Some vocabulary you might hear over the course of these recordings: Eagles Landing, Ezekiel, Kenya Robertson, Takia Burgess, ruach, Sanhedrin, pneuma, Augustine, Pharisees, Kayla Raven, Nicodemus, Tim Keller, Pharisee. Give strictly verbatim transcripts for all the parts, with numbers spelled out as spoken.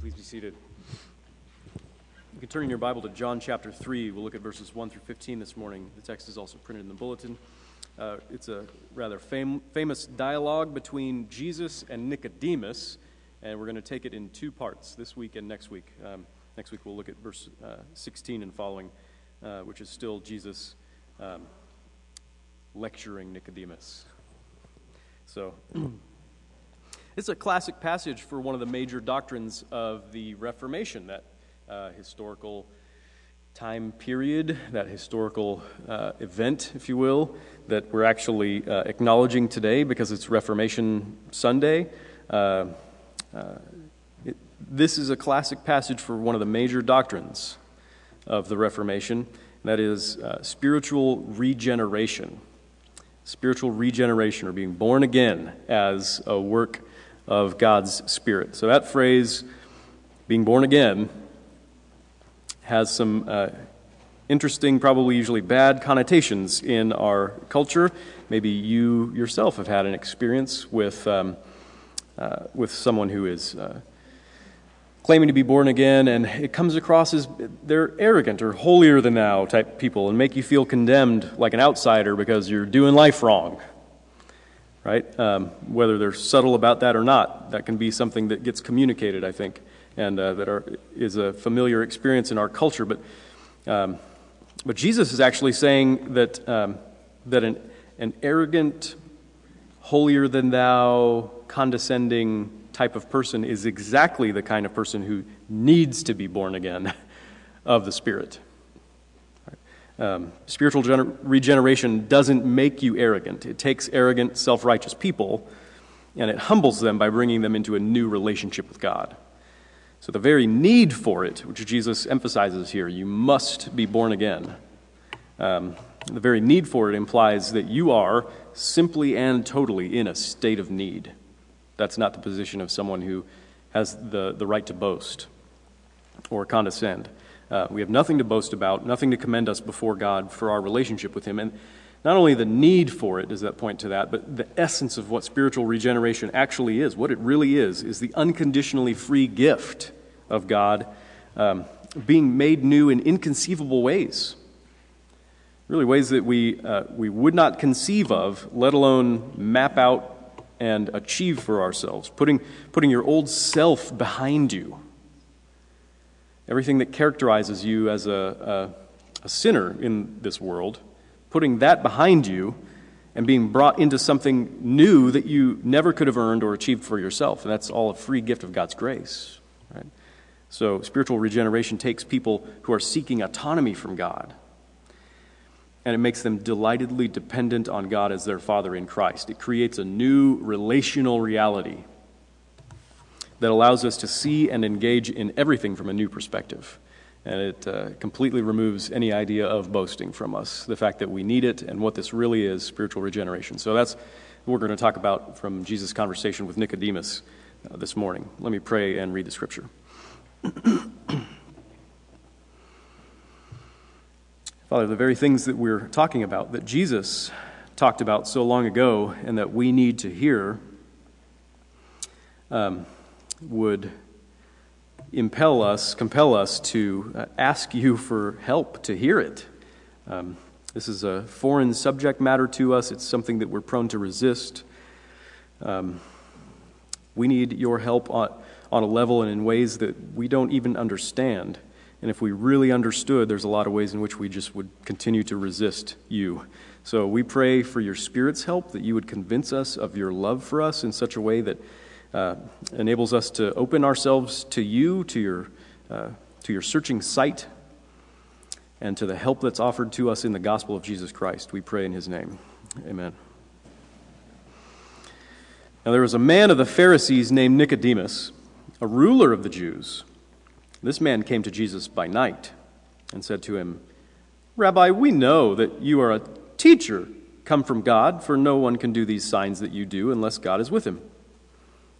Please be seated. You can turn in your Bible to John chapter three. We'll look at verses one through fifteen this morning. The text is also printed in the bulletin. Uh, it's a rather fam- famous dialogue between Jesus and Nicodemus, and we're going to take it in two parts this week and next week. Um, next week we'll look at verse uh, sixteen and following, uh, which is still Jesus um, lecturing Nicodemus. So it's a classic passage for one of the major doctrines of the Reformation, that uh, historical time period, that historical uh, event, if you will, that we're actually uh, acknowledging today because it's Reformation Sunday. Uh, uh, it, this is a classic passage for one of the major doctrines of the Reformation, and that is uh, spiritual regeneration. Spiritual regeneration, or being born again, as a work of God's Spirit. So that phrase, being born again, has some uh, interesting, probably usually bad connotations in our culture. Maybe you yourself have had an experience with um, uh, with someone who is uh, claiming to be born again, and it comes across as they're arrogant or holier than thou type people, and make you feel condemned like an outsider because you're doing life wrong, right? Um, whether they're subtle about that or not, that can be something that gets communicated, I think, and uh, that are, is a familiar experience in our culture. But um, but Jesus is actually saying that um, that an an arrogant, holier than thou, condescending type of person is exactly the kind of person who needs to be born again of the Spirit. Um, spiritual gener- regeneration doesn't make you arrogant. It takes arrogant, self-righteous people, and it humbles them by bringing them into a new relationship with God. So the very need for it, which Jesus emphasizes here, you must be born again. Um, the very need for it implies that you are simply and totally in a state of need. That's not the position of someone who has the, the right to boast or condescend. Uh, we have nothing to boast about, nothing to commend us before God for our relationship with Him. And not only the need for it does that point to that, but the essence of what spiritual regeneration actually is, what it really is, is the unconditionally free gift of God um, being made new in inconceivable ways. Really ways that we uh, we would not conceive of, let alone map out and achieve for ourselves, putting putting your old self behind you. Everything that characterizes you as a, a, a sinner in this world, putting that behind you and being brought into something new that you never could have earned or achieved for yourself. And that's all a free gift of God's grace. Right? So spiritual regeneration takes people who are seeking autonomy from God, and it makes them delightedly dependent on God as their Father in Christ. It creates a new relational reality that allows us to see and engage in everything from a new perspective. And it uh, completely removes any idea of boasting from us, the fact that we need it and what this really is, spiritual regeneration. So that's what we're going to talk about from Jesus' conversation with Nicodemus uh, this morning. Let me pray and read the scripture. Father, the very things that we're talking about, that Jesus talked about so long ago and that we need to hear, um, would impel us, compel us to ask you for help to hear it. Um, this is a foreign subject matter to us. It's something that we're prone to resist. Um, we need your help on, on a level and in ways that we don't even understand. And if we really understood, there's a lot of ways in which we just would continue to resist you. So we pray for your Spirit's help, that you would convince us of your love for us in such a way that uh, enables us to open ourselves to you, to your uh, to your searching sight, and to the help that's offered to us in the gospel of Jesus Christ. We pray in his name. Amen. Now there was a man of the Pharisees named Nicodemus, a ruler of the Jews. This man came to Jesus by night and said to him, "Rabbi, we know that you are a teacher come from God, for no one can do these signs that you do unless God is with him."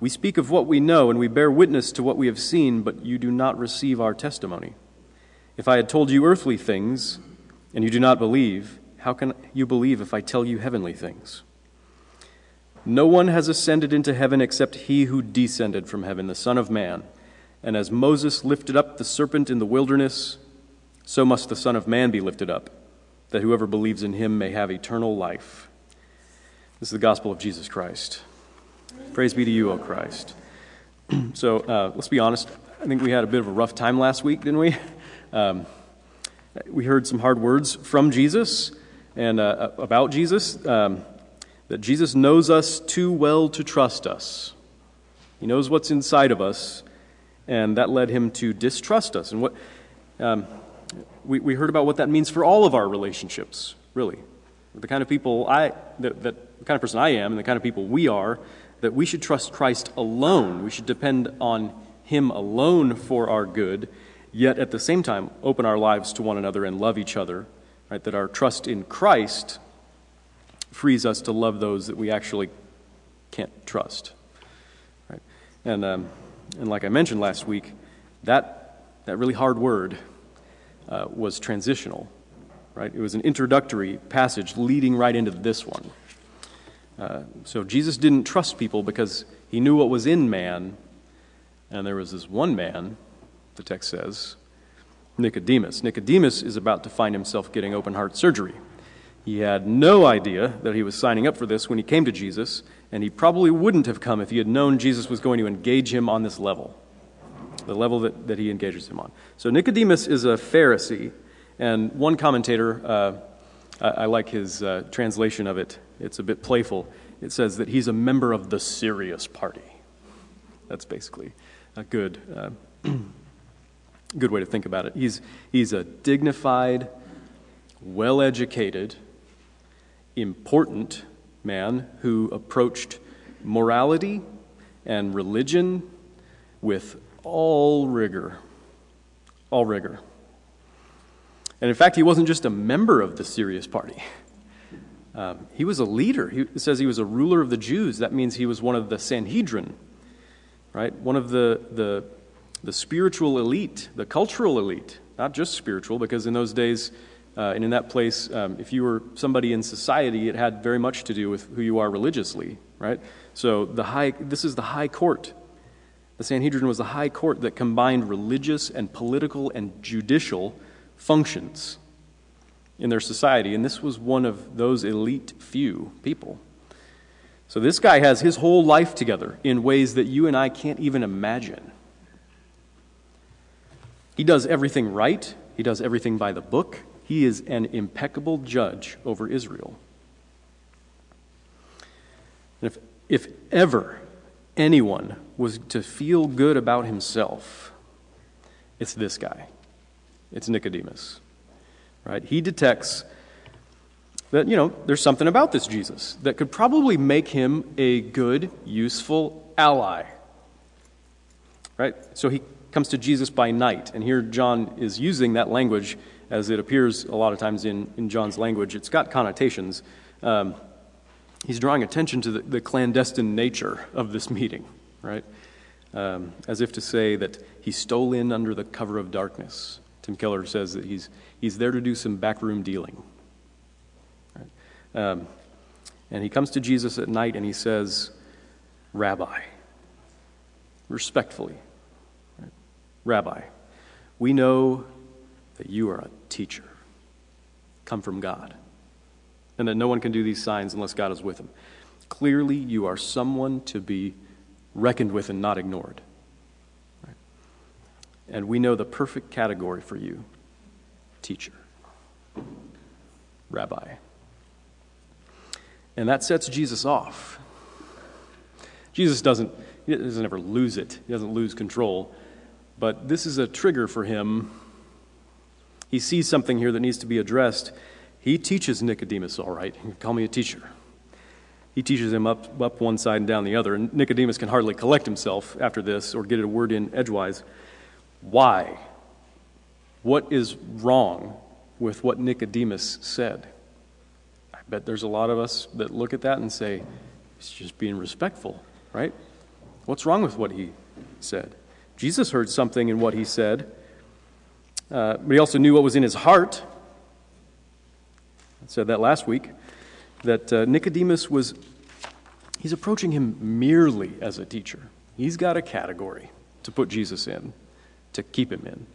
we speak of what we know, and we bear witness to what we have seen, but you do not receive our testimony. If I had told you earthly things, and you do not believe, how can you believe if I tell you heavenly things? No one has ascended into heaven except he who descended from heaven, the Son of Man. And as Moses lifted up the serpent in the wilderness, so must the Son of Man be lifted up, that whoever believes in him may have eternal life. This is the gospel of Jesus Christ. Praise be to you, O Christ. So uh, let's be honest. I think we had a bit of a rough time last week, didn't we? Um, we heard some hard words from Jesus and uh, about Jesus, um, that Jesus knows us too well to trust us. He knows what's inside of us, and that led him to distrust us. And what um, we, we heard about what that means for all of our relationships, really. The kind of people I, that, that the kind of person I am, and the kind of people we are, that we should trust Christ alone. We should depend on him alone for our good, yet at the same time open our lives to one another and love each other, right? That our trust in Christ frees us to love those that we actually can't trust, right? And um, and like I mentioned last week, that that really hard word uh, was transitional, right? It was an introductory passage leading right into this one. Uh, so Jesus didn't trust people because he knew what was in man, and there was this one man, the text says, Nicodemus. Nicodemus is about to find himself getting open heart surgery. He had no idea that he was signing up for this when he came to Jesus, and he probably wouldn't have come if he had known Jesus was going to engage him on this level, the level that, that he engages him on. So Nicodemus is a Pharisee, and one commentator, uh, I, I like his uh, translation of it, it's a bit playful, it says that he's a member of the serious party. That's basically a good, uh, good way to think about it. He's, he's a dignified, well-educated, important man who approached morality and religion with all rigor, all rigor. And in fact, he wasn't just a member of the serious party. Um, he was a leader. He, it says he was a ruler of the Jews. That means he was one of the Sanhedrin, right? One of the, the, the spiritual elite, the cultural elite, not just spiritual, because in those days, Uh, and in that place, um, if you were somebody in society, it had very much to do with who you are religiously, right? So the high, this is the high court. The Sanhedrin was the high court that combined religious and political and judicial functions in their society, and this was one of those elite few people. So this guy has his whole life together in ways that you and I can't even imagine. He does everything right. He does everything by the book. He is an impeccable judge over Israel. And if, if ever anyone was to feel good about himself, it's this guy. It's Nicodemus, right? He detects that, you know, there's something about this Jesus that could probably make him a good, useful ally, right? So he comes to Jesus by night, and here John is using that language as it appears a lot of times in, in John's language. It's got connotations. Um, he's drawing attention to the, the clandestine nature of this meeting, right? Um, as if to say that he stole in under the cover of darkness. Tim Keller says that he's he's there to do some backroom dealing. Right? Um, and he comes to Jesus at night and he says, Rabbi, respectfully, right? Rabbi, we know that you are a teacher, come from God, and that no one can do these signs unless God is with him. Clearly, you are someone to be reckoned with and not ignored. Right? And we know the perfect category for you. teacher, rabbi. And that sets Jesus off. Jesus doesn't, he doesn't ever lose it. He doesn't lose control. But this is a trigger for him. He sees something here that needs to be addressed. He teaches Nicodemus, all right, you can call me a teacher. He teaches him up, up one side and down the other. And Nicodemus can hardly collect himself after this or get a word in edgewise. Why? What is wrong with what Nicodemus said? I bet there's a lot of us that look at that and say, it's just being respectful, right? What's wrong with what he said? Jesus heard something in what he said, uh, but he also knew what was in his heart. I said that last week, that uh, Nicodemus was, he's approaching him merely as a teacher. He's got a category to put Jesus in, to keep him in.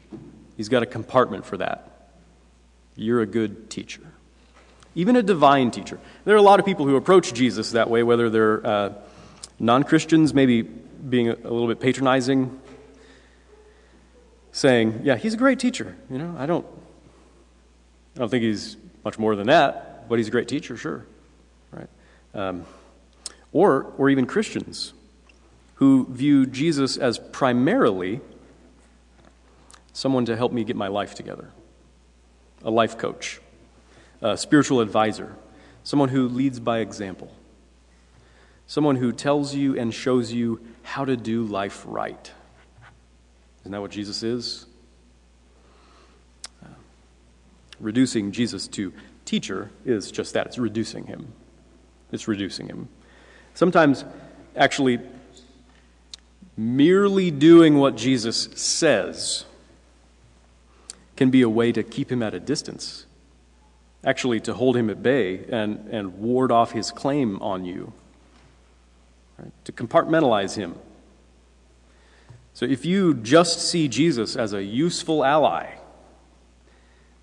He's got a compartment for that. You're a good teacher. Even a divine teacher. There are a lot of people who approach Jesus that way, whether they're uh, non-Christians, maybe being a little bit patronizing, saying, yeah, he's a great teacher. You know, I don't, I don't think he's much more than that, but he's a great teacher, sure. Right? Um, or, or even Christians who view Jesus as primarily someone to help me get my life together, a life coach. A spiritual advisor, someone who leads by example, someone who tells you and shows you how to do life right. Isn't that what Jesus is? Uh, reducing Jesus to teacher is just that. It's reducing him. It's reducing him. Sometimes actually merely doing what Jesus says can be a way to keep him at a distance. Actually, to hold him at bay and, and ward off his claim on you, right? To compartmentalize him. So if you just see Jesus as a useful ally,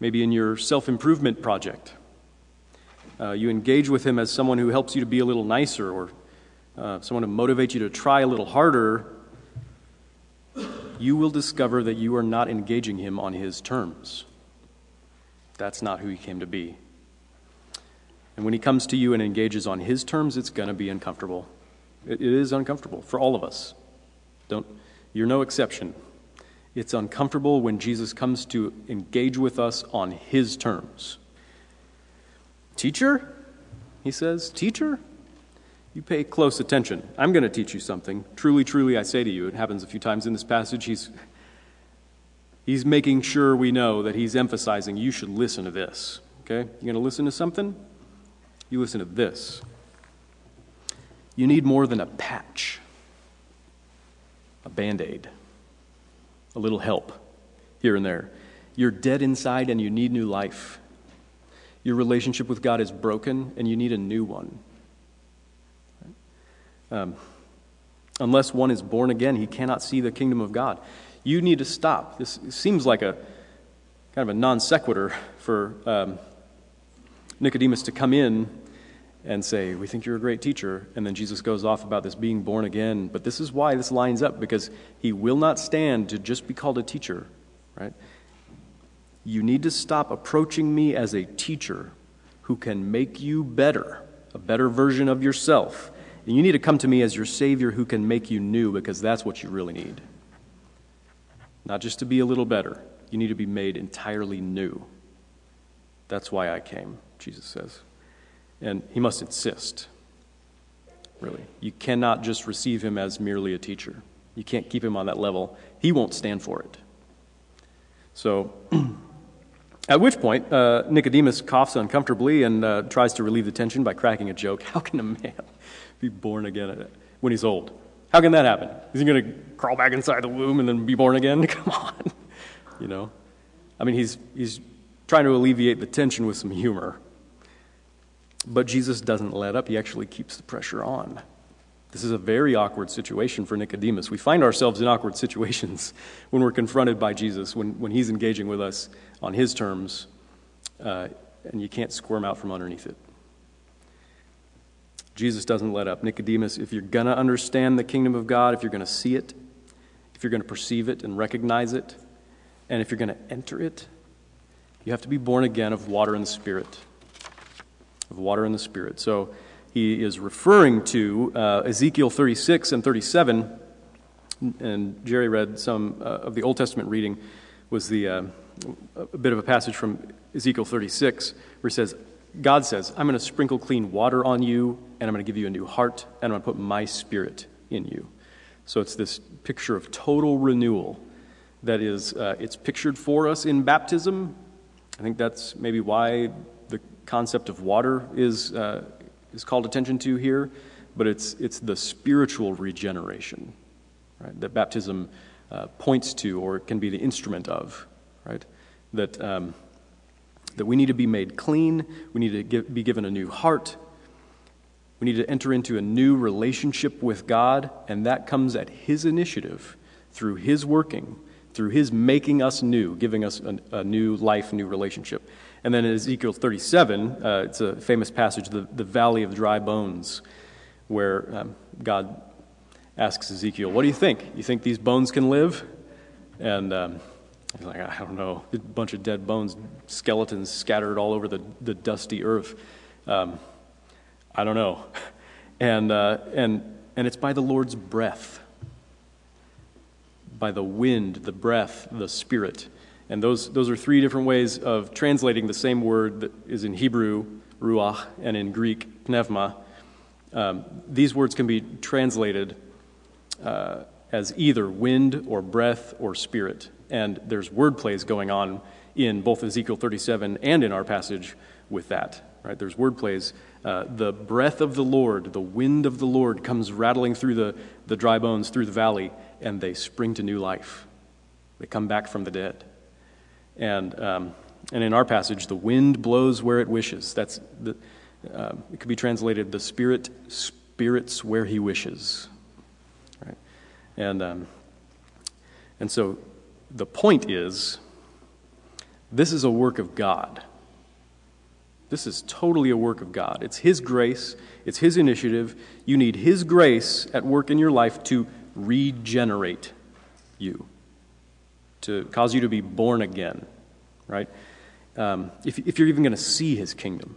maybe in your self-improvement project, uh, you engage with him as someone who helps you to be a little nicer or uh, someone to motivate you to try a little harder, you will discover that you are not engaging him on his terms. That's not who he came to be. And when he comes to you and engages on his terms, it's going to be uncomfortable. It, it is uncomfortable for all of us. Don't, you're no exception. It's uncomfortable when Jesus comes to engage with us on his terms. Teacher, he says, teacher, you pay close attention. I'm going to teach you something. Truly, truly, I say to you, it happens a few times in this passage, he's... He's making sure we know that he's emphasizing you should listen to this, okay? You're going to listen to something? You listen to this. You need more than a patch, a Band-Aid, a little help here and there. You're dead inside and you need new life. Your relationship with God is broken and you need a new one. Um, unless one is born again, he cannot see the kingdom of God. You need to stop. This seems like a kind of a non sequitur for um, Nicodemus to come in and say, we think you're a great teacher. And then Jesus goes off about this being born again. But this is why this lines up, because he will not stand to just be called a teacher, right? You need to stop approaching me as a teacher who can make you better, a better version of yourself. And you need to come to me as your Savior who can make you new, because that's what you really need. Not just to be a little better. You need to be made entirely new. That's why I came, Jesus says. And he must insist, really. You cannot just receive him as merely a teacher. You can't keep him on that level. He won't stand for it. So, at which point, uh, Nicodemus coughs uncomfortably and uh, tries to relieve the tension by cracking a joke. How can a man be born again when he's old? How can that happen? Is he going to crawl back inside the womb and then be born again? Come on. You know? I mean, he's he's trying to alleviate the tension with some humor. But Jesus doesn't let up. He actually keeps the pressure on. This is a very awkward situation for Nicodemus. We find ourselves in awkward situations when we're confronted by Jesus, when, when he's engaging with us on his terms, uh, and you can't squirm out from underneath it. Jesus doesn't let up. Nicodemus, if you're going to understand the kingdom of God, if you're going to see it, if you're going to perceive it and recognize it, and if you're going to enter it, You have to be born again of water and the Spirit. Of water and the Spirit. So he is referring to uh, Ezekiel thirty-six and thirty-seven. And Jerry read some uh, of the Old Testament reading, was the uh, a bit of a passage from Ezekiel thirty-six, where it says, God says, I'm going to sprinkle clean water on you, and I'm going to give you a new heart, and I'm going to put my Spirit in you. So it's this picture of total renewal that is, uh, it's pictured for us in baptism. I think that's maybe why the concept of water is uh, is called attention to here, but it's it's the spiritual regeneration, right? That baptism uh, points to, or can be the instrument of, right? That um, that we need to be made clean, we need to give, be given a new heart, we need to enter into a new relationship with God, and that comes at His initiative, through His working, through His making us new, giving us an, a new life, new relationship. And then in Ezekiel thirty-seven, uh, it's a famous passage, the, the Valley of Dry Bones, where um, God asks Ezekiel, what do you think? You think these bones can live? And um, he's like, I don't know, a bunch of dead bones, skeletons scattered all over the, the dusty earth. Um, I don't know. And, uh, and, and it's by the Lord's breath. By the wind, the breath, the Spirit. And those those are three different ways of translating the same word that is in Hebrew, ruach, and in Greek, pneuma. Um, these words can be translated uh, as either wind or breath or spirit. And there's word plays going on in both Ezekiel thirty-seven and in our passage with that. Right? There's word plays. Uh, the breath of the Lord, the wind of the Lord comes rattling through the, the dry bones, through the valley, and they spring to new life. They come back from the dead. And um, and in our passage, the wind blows where it wishes. That's the, uh, it could be translated, the Spirit spirits where He wishes. Right? And um, and so the point is, this is a work of God. This is totally a work of God. It's His grace. It's His initiative. You need His grace at work in your life to regenerate you, to cause you to be born again, right? Um, if, if you're even going to see His kingdom,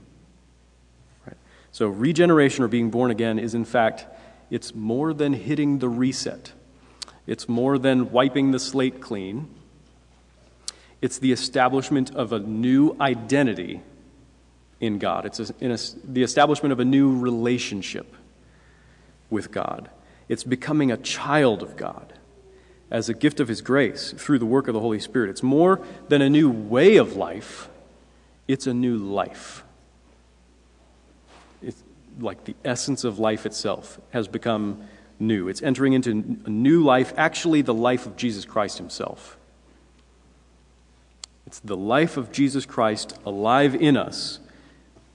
right? So regeneration, or being born again, is in fact, it's more than hitting the reset. It's more than wiping the slate clean. It's the establishment of a new identity in God. It's a, in a, the establishment of a new relationship with God. It's becoming a child of God as a gift of His grace through the work of the Holy Spirit. It's more than a new way of life. It's a new life. It's like the essence of life itself has become new. It's entering into a new life, actually the life of Jesus Christ Himself. It's the life of Jesus Christ alive in us,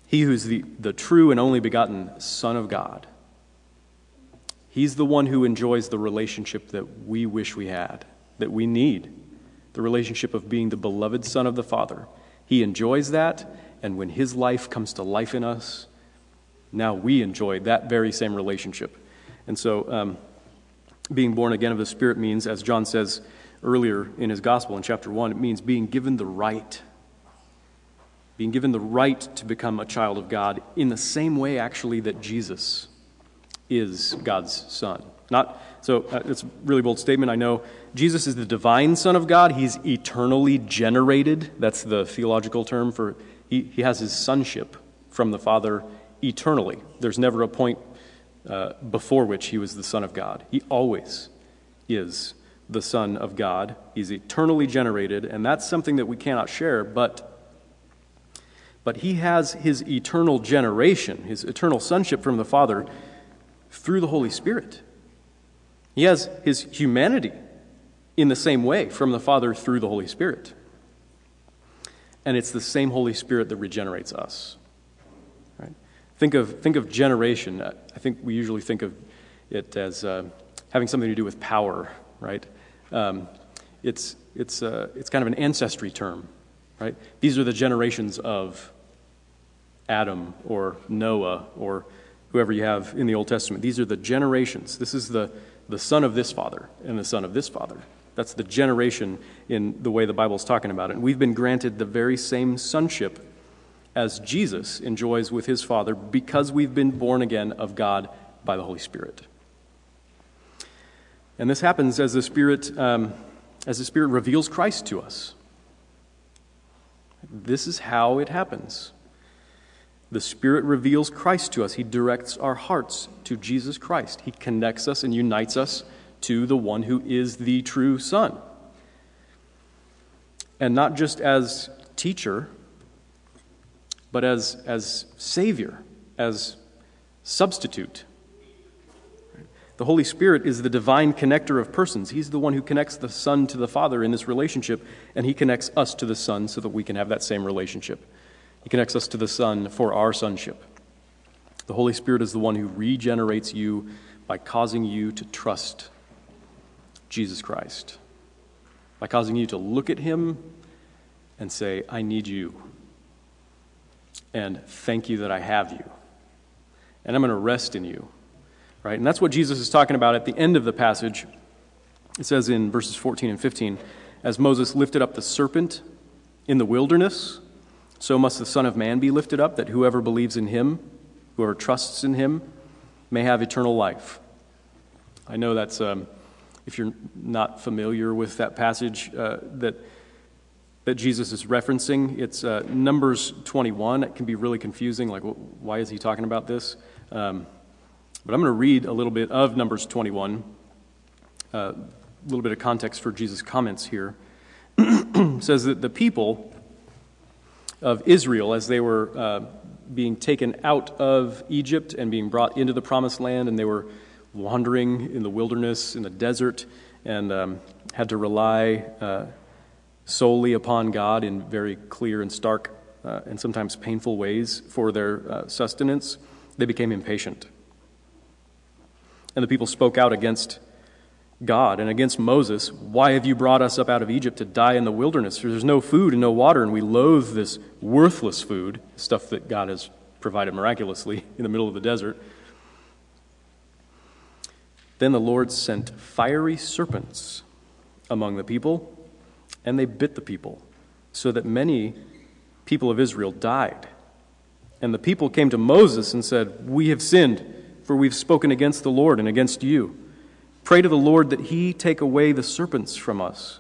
He who is the, the true and only begotten Son of God. He's the one who enjoys the relationship that we wish we had, that we need, the relationship of being the beloved Son of the Father. He enjoys that, and when His life comes to life in us, now we enjoy that very same relationship. And so um, being born again of the Spirit means, as John says earlier in his gospel in chapter one, it means being given the right, being given the right to become a child of God in the same way, actually, that Jesus is God's Son. Not so uh, it's a really bold statement, I know. Jesus is the divine Son of God. He's eternally generated. That's the theological term for he, he has His sonship from the Father eternally. There's never a point uh, before which He was the Son of God. He always is the Son of God. He's eternally generated, and that's something that we cannot share, but but He has His eternal generation, His eternal sonship from the Father through the Holy Spirit. He has His humanity in the same way from the Father through the Holy Spirit. And it's the same Holy Spirit that regenerates us. Right? Think of think of generation. I think we usually think of it as uh, having something to do with power, right? Um, it's it's uh, it's kind of an ancestry term, right? These are the generations of Adam or Noah or whoever you have in the Old Testament. These are the generations. This is the, the son of this father and the son of this father That's the generation in the way the Bible's talking about it. And we've been granted the very same sonship as Jesus enjoys with his Father because we've been born again of God by the Holy Spirit. And this happens as the Spirit, um, as the Spirit reveals Christ to us. This is how it happens. The Spirit reveals Christ to us. He directs our hearts to Jesus Christ. He connects us and unites us to the one who is the true Son. And not just as teacher, but as, as Savior, as substitute. The Holy Spirit is the divine connector of persons. He's the one who connects the Son to the Father in this relationship, and he connects us to the Son so that we can have that same relationship. He connects us to the Son for our sonship. The Holy Spirit is the one who regenerates you by causing you to trust Jesus Christ, by causing you to look at him and say, I need you, and thank you that I have you, and I'm going to rest in you. Right? And that's what Jesus is talking about at the end of the passage. It says in verses fourteen and fifteen, as Moses lifted up the serpent in the wilderness, so must the Son of Man be lifted up, that whoever believes in him, whoever trusts in him, may have eternal life. I know that's, um, if you're not familiar with that passage uh, that that Jesus is referencing, it's uh, Numbers twenty-one. It can be really confusing, like, why is he talking about this? Um, but I'm going to read a little bit of Numbers twenty-one, a uh, little bit of context for Jesus' comments here. It says that the people of Israel, as they were uh, being taken out of Egypt and being brought into the promised land, and they were wandering in the wilderness, in the desert, and um, had to rely uh, solely upon God in very clear and stark uh, and sometimes painful ways for their uh, sustenance, they became impatient. And the people spoke out against God and against Moses. Why have you brought us up out of Egypt to die in the wilderness? For there's no food and no water, and we loathe this worthless food, stuff that God has provided miraculously in the middle of the desert. Then the Lord sent fiery serpents among the people, and they bit the people, so that many people of Israel died. And the people came to Moses and said, we have sinned, for we've spoken against the Lord and against you. Pray to the Lord that he take away the serpents from us.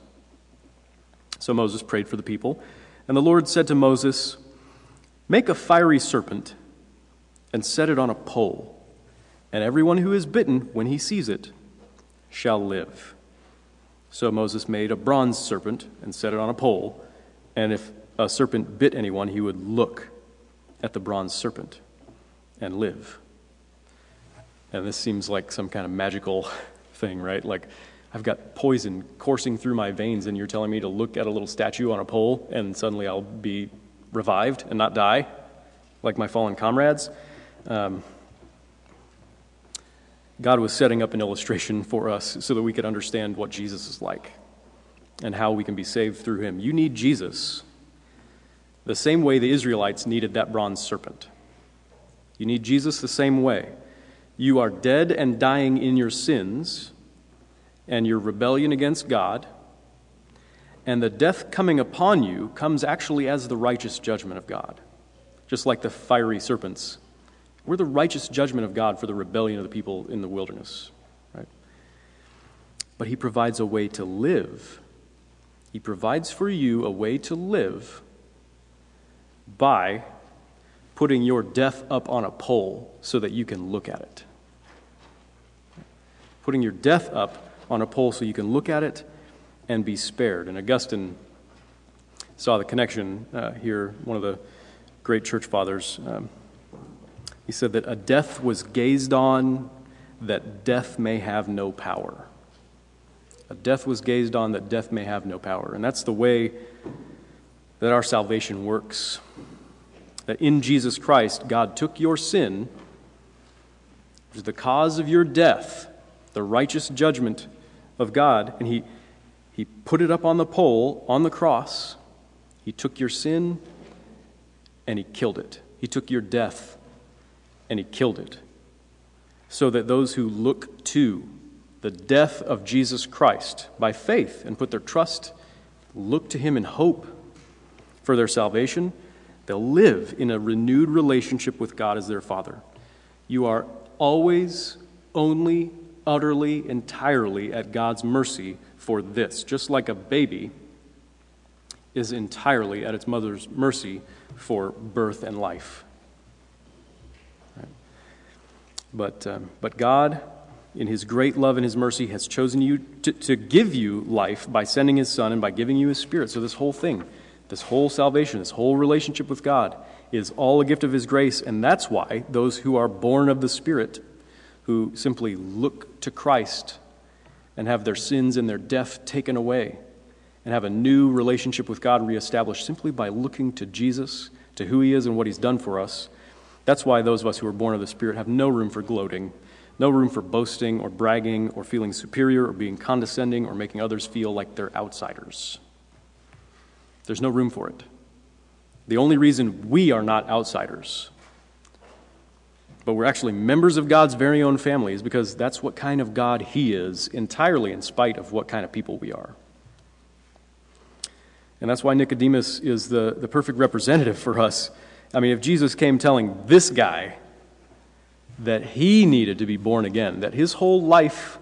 So Moses prayed for the people. And the Lord said to Moses, make a fiery serpent and set it on a pole. And everyone who is bitten, when he sees it, shall live. So Moses made a bronze serpent and set it on a pole. And if a serpent bit anyone, he would look at the bronze serpent and live. And this seems like some kind of magical thing, right? Like, I've got poison coursing through my veins, and you're telling me to look at a little statue on a pole, and suddenly I'll be revived and not die, like my fallen comrades. Um, God was setting up an illustration for us so that we could understand what Jesus is like and how we can be saved through him. You need Jesus the same way the Israelites needed that bronze serpent. You need Jesus the same way. You are dead and dying in your sins and your rebellion against God, and the death coming upon you comes actually as the righteous judgment of God, just like the fiery serpents. We're the righteous judgment of God for the rebellion of the people in the wilderness, right? But he provides a way to live. He provides for you a way to live by putting your death up on a pole so that you can look at it. Putting your death up on a pole so you can look at it and be spared. And Augustine saw the connection uh, here, one of the great church fathers. Um, he said that a death was gazed on that death may have no power. A death was gazed on that death may have no power. And that's the way that our salvation works. That in Jesus Christ, God took your sin, which is the cause of your death, the righteous judgment of God, and he, he put it up on the pole, on the cross. He took your sin, and he killed it. He took your death, and he killed it, so that those who look to the death of Jesus Christ by faith and put their trust, look to him in hope for their salvation, they'll live in a renewed relationship with God as their Father. You are always, only, utterly, entirely at God's mercy for this, just like a baby is entirely at its mother's mercy for birth and life. Right? But um, but God, in his great love and his mercy, has chosen you to, to give you life by sending his Son and by giving you his Spirit. So this whole thing, this whole salvation, this whole relationship with God is all a gift of his grace, and that's why those who are born of the Spirit, who simply look to Christ and have their sins and their death taken away and have a new relationship with God reestablished simply by looking to Jesus, to who he is and what he's done for us, that's why those of us who are born of the Spirit have no room for gloating, no room for boasting or bragging or feeling superior or being condescending or making others feel like they're outsiders. There's no room for it. The only reason we are not outsiders, but we're actually members of God's very own family, is because that's what kind of God he is, entirely in spite of what kind of people we are. And that's why Nicodemus is the, the perfect representative for us. I mean, if Jesus came telling this guy that he needed to be born again, that his whole life,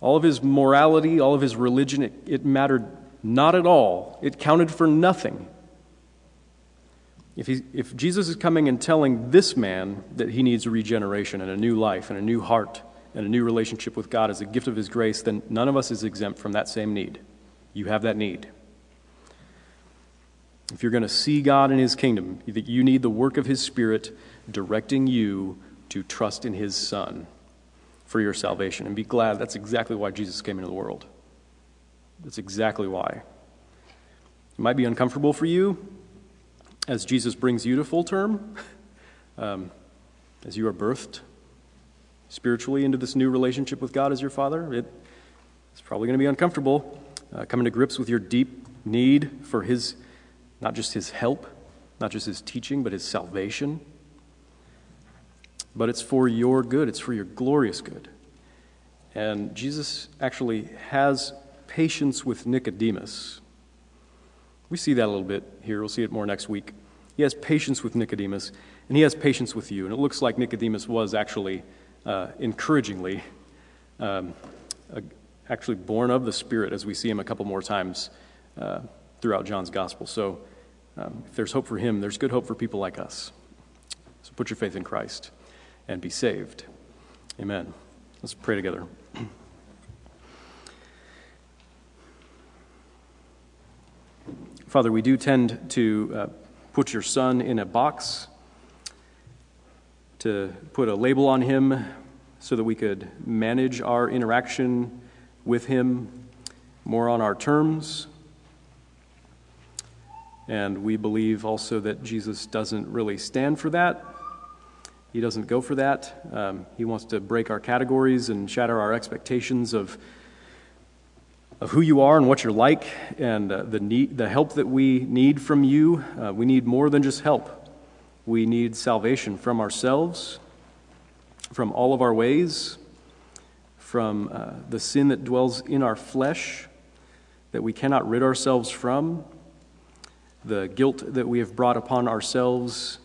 all of his morality, all of his religion, it, it mattered not at all. It counted for nothing. If, he, if Jesus is coming and telling this man that he needs regeneration and a new life and a new heart and a new relationship with God as a gift of his grace, then none of us is exempt from that same need. You have that need. If you're going to see God in his kingdom, you need the work of his Spirit directing you to trust in his Son for your salvation. And be glad that's exactly why Jesus came into the world. That's exactly why. It might be uncomfortable for you as Jesus brings you to full term, um, as you are birthed spiritually into this new relationship with God as your Father. It, it's probably going to be uncomfortable uh, coming to grips with your deep need for his, not just his help, not just his teaching, but his salvation. But it's for your good. It's for your glorious good. And Jesus actually has patience with Nicodemus. We see that a little bit here. We'll see it more next week. He has patience with Nicodemus, and he has patience with you. And it looks like Nicodemus was actually, uh, encouragingly, um, uh, actually born of the Spirit, as we see him a couple more times uh, throughout John's Gospel. So um, if there's hope for him, there's good hope for people like us. So put your faith in Christ and be saved. Amen. Let's pray together. Father, we do tend to uh, put your Son in a box, to put a label on him so that we could manage our interaction with him more on our terms. And we believe also that Jesus doesn't really stand for that. He doesn't go for that. Um, he wants to break our categories and shatter our expectations of of who you are and what you're like, and uh, the need, the help that we need from you. Uh, we need more than just help. We need salvation from ourselves, from all of our ways, from uh, the sin that dwells in our flesh that we cannot rid ourselves from, the guilt that we have brought upon ourselves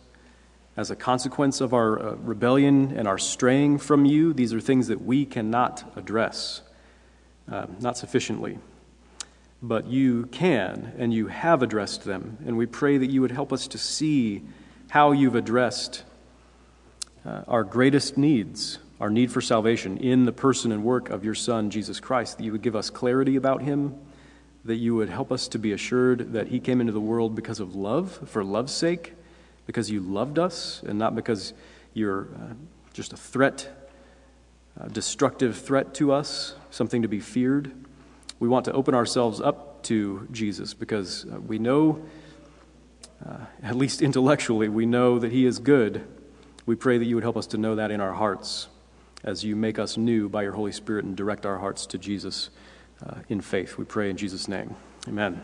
as a consequence of our uh, rebellion and our straying from you. These are things that we cannot address. Uh, not sufficiently, but you can, and you have addressed them. And we pray that you would help us to see how you've addressed uh, our greatest needs, our need for salvation, in the person and work of your Son, Jesus Christ, that you would give us clarity about him, that you would help us to be assured that he came into the world because of love, for love's sake, because you loved us, and not because you're uh, just a threat, a destructive threat to us, something to be feared. We want to open ourselves up to Jesus because we know, uh, at least intellectually, we know that he is good. We pray that you would help us to know that in our hearts as you make us new by your Holy Spirit and direct our hearts to Jesus uh, in faith. We pray in Jesus' name. Amen.